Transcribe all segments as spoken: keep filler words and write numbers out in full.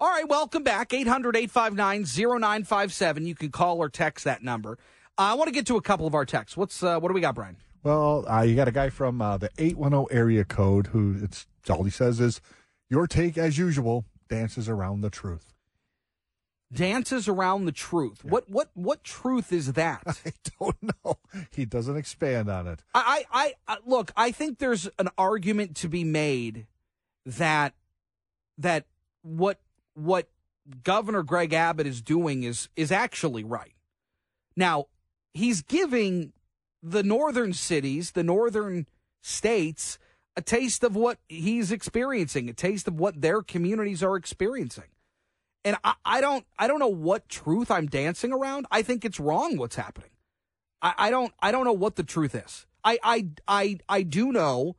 All right, welcome back. eight hundred, eight five nine, zero nine five seven. You can call or text that number. Uh, I want to get to a couple of our texts. What's uh, what do we got, Brian? Well, uh, you got a guy from uh, the eight one zero area code who it's all he says is, your take, as usual, dances around the truth. Dances around the truth. Yeah. What what what truth is that? I don't know. He doesn't expand on it. I, I, I look, I think there's an argument to be made that that what what Governor Greg Abbott is doing is is actually right. Now, he's giving the northern cities, the northern states, a taste of what he's experiencing, a taste of what their communities are experiencing. And I, I don't I don't know what truth I'm dancing around. I think it's wrong what's happening. I, I don't I don't know what the truth is. I, I I I do know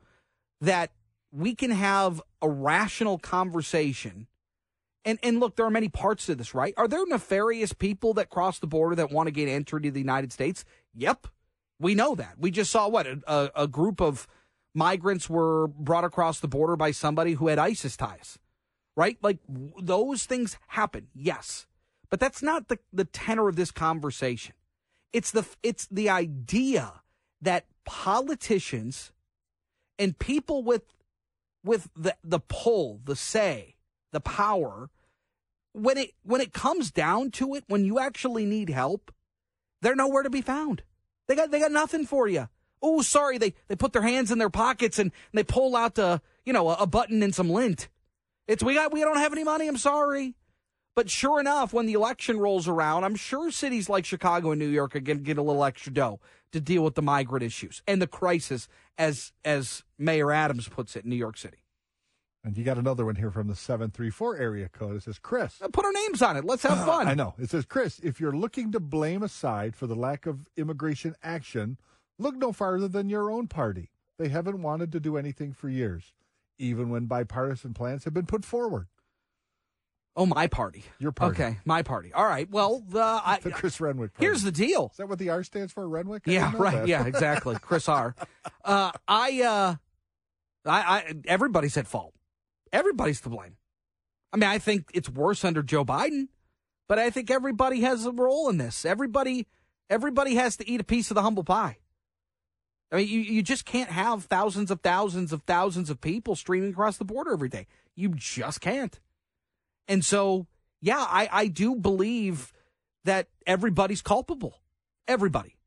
that we can have a rational conversation. And and look, there are many parts to this, right? Are there nefarious people that cross the border that want to gain entry to the United States? Yep. We know that. We just saw what a, a group of migrants were brought across the border by somebody who had ISIS ties, right? Like those things happen. Yes. But that's not the, the tenor of this conversation. It's the, it's the idea that politicians and people with, with the, the pull, the say, the power, when it, when it comes down to it, when you actually need help, they're nowhere to be found. They got they got nothing for you. Oh, sorry, they they put their hands in their pockets and, and they pull out a you know a, a button and some lint. It's we got we don't have any money. I'm sorry, but sure enough, when the election rolls around, I'm sure cities like Chicago and New York are going to get a little extra dough to deal with the migrant issues and the crisis, as as Mayor Adams puts it, in New York City. And you got another one here from the seven three four area code. It says, Chris. Put our names on it. Let's have fun. I know. It says, Chris, if you're looking to blame aside for the lack of immigration action, look no farther than your own party. They haven't wanted to do anything for years, even when bipartisan plans have been put forward. Oh, my party. Your party. Okay, my party. All right. Well, the, I, the Chris Renwick party. Here's the deal. Is that what the R stands for, Renwick? I yeah, right. That. Yeah, exactly. Chris R. Uh, I, uh, I, I, everybody's at fault. Everybody's to blame. I mean, I think it's worse under Joe Biden, but I think everybody has a role in this. Everybody everybody has to eat a piece of the humble pie. I mean, you, you just can't have thousands of thousands of thousands of people streaming across the border every day. You just can't. And so, yeah, I, I do believe that everybody's culpable. Everybody.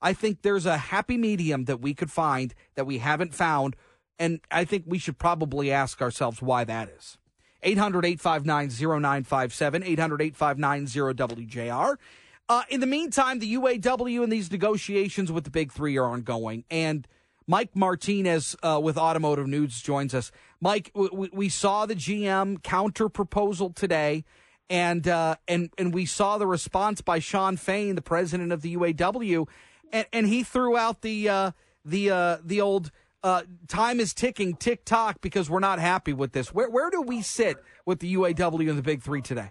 I think there's a happy medium that we could find that we haven't found. And I think we should probably ask ourselves why that is. eight hundred, eight five nine, zero nine five seven, eight hundred, eight five nine, zero W J R. Uh, in the meantime, the U A W and these negotiations with the big three are ongoing. And Mike Martinez uh, with Automotive News joins us. Mike, we, we saw the G M counter-proposal today, and, uh, and, and we saw the response by Sean Fain, the president of the U A W, and, and he threw out the, uh, the, uh, the old... Uh, time is ticking, tick tock, because we're not happy with this. Where where do we sit with the U A W and the Big Three today?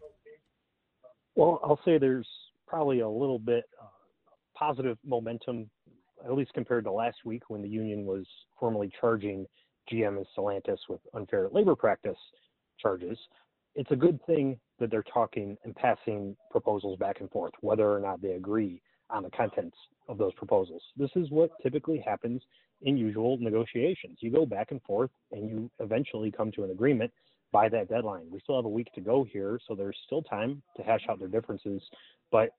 Well, I'll say there's probably a little bit uh, positive momentum, at least compared to last week when the union was formally charging G M and Stellantis with unfair labor practice charges. It's a good thing that they're talking and passing proposals back and forth, whether or not they agree on the contents of those proposals. This is what typically happens in usual negotiations. You go back and forth and you eventually come to an agreement by that deadline. We still have a week to go here, so there's still time to hash out their differences. But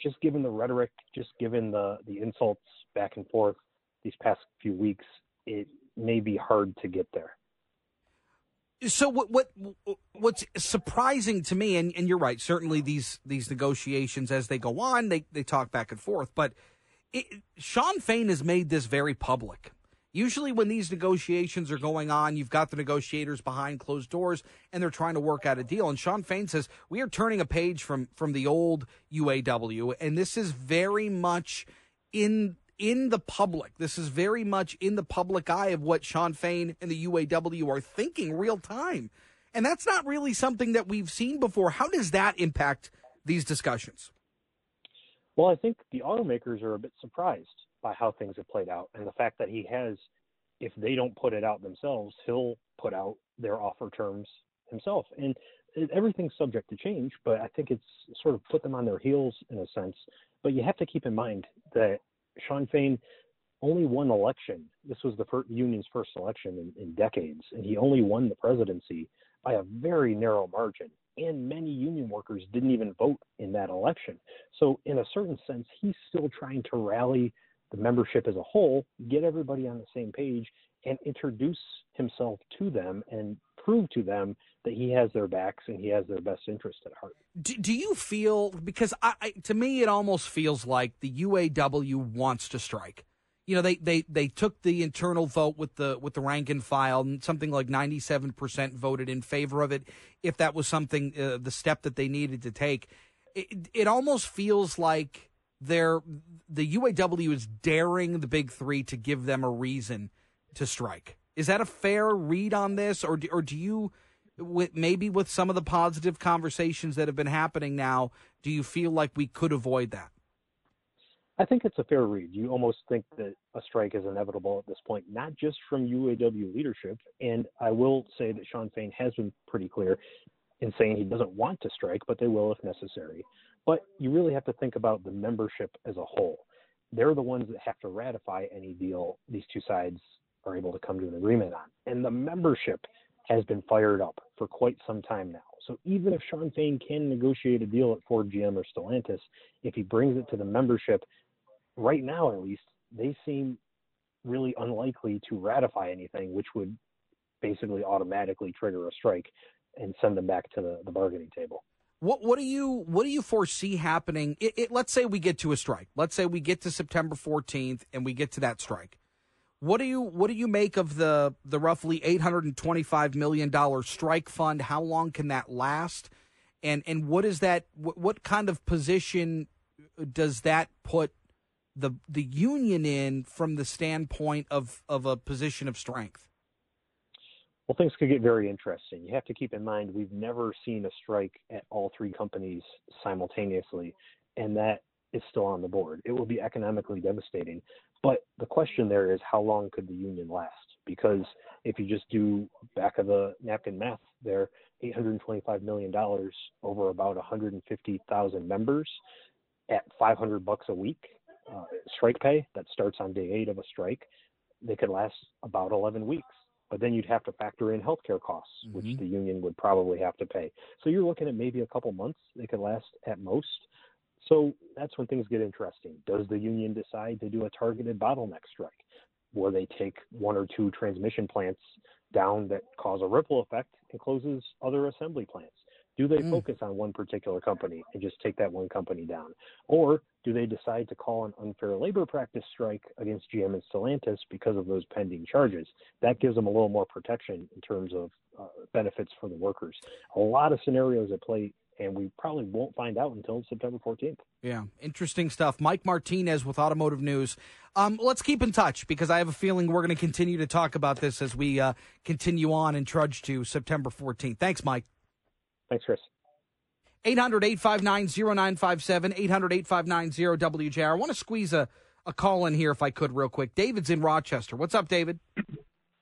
just given the rhetoric, just given the, the insults back and forth these past few weeks, it may be hard to get there. So what what what's surprising to me, and, and you're right, certainly these these negotiations as they go on, they, they talk back and forth. But it, Sean Fain has made this very public. Usually when these negotiations are going on, you've got the negotiators behind closed doors, and they're trying to work out a deal. And Sean Fain says, we are turning a page from from the old U A W, and this is very much in in the public. This is very much in the public eye of what Sean Fain and the U A W are thinking real time. And that's not really something that we've seen before. How does that impact these discussions? Well, I think the automakers are a bit surprised by how things have played out. And the fact that he has, if they don't put it out themselves, he'll put out their offer terms himself. And everything's subject to change, but I think it's sort of put them on their heels in a sense. But you have to keep in mind that Sean Fain only won election. This was the first, union's first election in, in decades, and he only won the presidency by a very narrow margin. And many union workers didn't even vote in that election. So in a certain sense, he's still trying to rally the membership as a whole, get everybody on the same page, and introduce himself to them and prove to them that he has their backs and he has their best interest at heart. Do, do you feel, because I, I, to me, it almost feels like the U A W wants to strike. You know, they, they, they took the internal vote with the with the rank and file, and something like ninety-seven percent voted in favor of it, if that was something, uh, the step that they needed to take. It, it almost feels like they're, the U A W is daring the big three to give them a reason to strike. Is that a fair read on this? Or do, or do you, with, maybe with some of the positive conversations that have been happening now, do you feel like we could avoid that? I think it's a fair read. You almost think that a strike is inevitable at this point, not just from U A W leadership. And I will say that Sean Fain has been pretty clear in saying he doesn't want to strike, but they will if necessary. But you really have to think about the membership as a whole. They're the ones that have to ratify any deal these two sides are able to come to an agreement on. And the membership has been fired up for quite some time now. So even if Sean Fain can negotiate a deal at Ford, G M, or Stellantis, if he brings it to the membership, right now, at least, they seem really unlikely to ratify anything, which would basically automatically trigger a strike and send them back to the, the bargaining table. What what do you what do you foresee happening? It, it, let's say we get to a strike. Let's say we get to September fourteenth and we get to that strike. What do you what do you make of the the roughly eight hundred twenty-five million dollars strike fund? How long can that last? And and what is that? What, what kind of position does that put the the union in from the standpoint of, of a position of strength? Well, things could get very interesting. You have to keep in mind, we've never seen a strike at all three companies simultaneously, and that is still on the board. It will be economically devastating. But the question there is, how long could the union last? Because if you just do back of the napkin math there, eight hundred twenty-five million dollars over about one hundred fifty thousand members at five hundred bucks a week, Uh, strike pay that starts on day eight of a strike, they could last about eleven weeks. But then you'd have to factor in healthcare costs, mm-hmm. which the union would probably have to pay. So you're looking at maybe a couple months. They could last at most. So that's when things get interesting. Does the union decide to do a targeted bottleneck strike where they take one or two transmission plants down that cause a ripple effect and closes other assembly plants? Do they focus on one particular company and just take that one company down? Or do they decide to call an unfair labor practice strike against G M and Stellantis because of those pending charges? That gives them a little more protection in terms of uh, benefits for the workers. A lot of scenarios at play, and we probably won't find out until September fourteenth. Yeah, interesting stuff. Mike Martinez with Automotive News. Um, let's keep in touch, because I have a feeling we're going to continue to talk about this as we uh, continue on and trudge to September fourteenth. Thanks, Mike. Thanks, Chris. eight hundred, eight five nine, zero nine five seven, eight hundred, eight five nine, zero W J R. I want to squeeze a, a call in here if I could real quick. David's in Rochester. What's up, David?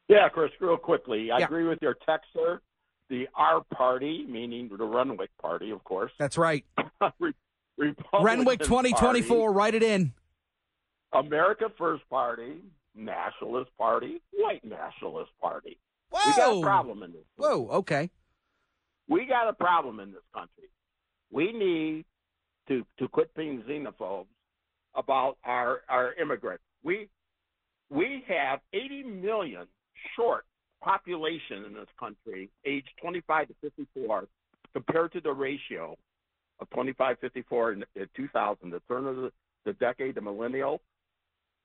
Yeah, Chris, real quickly. I yeah. agree with your text, sir. The R party, meaning the Renwick party, of course. That's right. Re- Renwick twenty twenty-four, write it in. America First Party, Nationalist Party, White Nationalist Party. Whoa. We got a problem in this. Whoa, okay. We got a problem in this country. We need to to quit being xenophobes about our, our immigrants. We we have eighty million short population in this country, age twenty-five to fifty-four, compared to the ratio of twenty-five to fifty-four in, in two thousand, the turn of the, the decade, the millennial.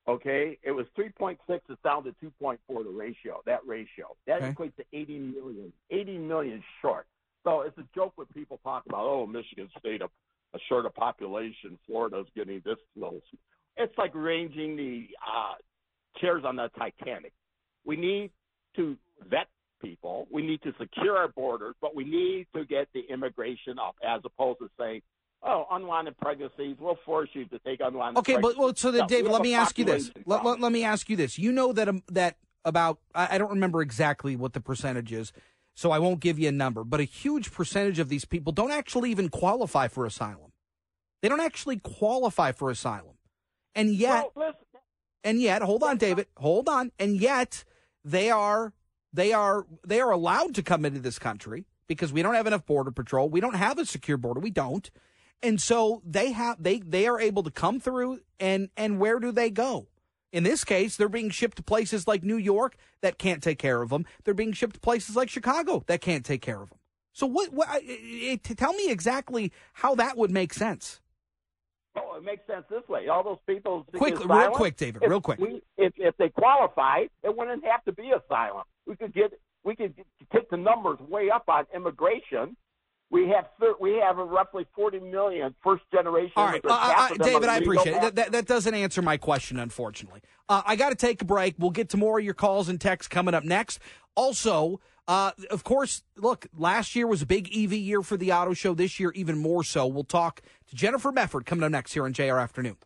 Okay, it was three point six, it's down to two point four, the ratio, that ratio. That okay. equates to eighty million, eighty million short. So it's a joke when people talk about, oh, Michigan State, a, a shorter population, Florida's getting this little. It's like ranging the uh, chairs on the Titanic. We need to vet people. We need to secure our borders, but we need to get the immigration up, as opposed to saying, oh, unwanted pregnancies, we'll force you to take unwanted okay, pregnancies. Okay, but well, so, that, no, David, let me ask you this. Let, let, let me ask you this. You know that um, that about, I, I don't remember exactly what the percentage is, so I won't give you a number. But a huge percentage of these people don't actually even qualify for asylum. They don't actually qualify for asylum. And yet, well, and yet, hold on, David, hold on. And yet they are they are they are allowed to come into this country because we don't have enough border patrol. We don't have a secure border. We don't. And so they have they they are able to come through. And and where do they go? In this case, they're being shipped to places like New York that can't take care of them. They're being shipped to places like Chicago that can't take care of them. So what? what it, it, tell me exactly how that would make sense. Oh, it makes sense this way. All those people. Quick, asylum, real quick, David, if, real quick. We, if, if they qualified, it wouldn't have to be asylum. We could get we could take the numbers way up on immigration. We have we have a roughly forty million first generation. All right, uh, uh, David, I appreciate it. That, that doesn't answer my question, unfortunately. Uh, I got to take a break. We'll get to more of your calls and texts coming up next. Also, uh, of course, look, last year was a big E V year for the auto show. This year, even more so. We'll talk to Jennifer Mefford coming up next here on J R Afternoon.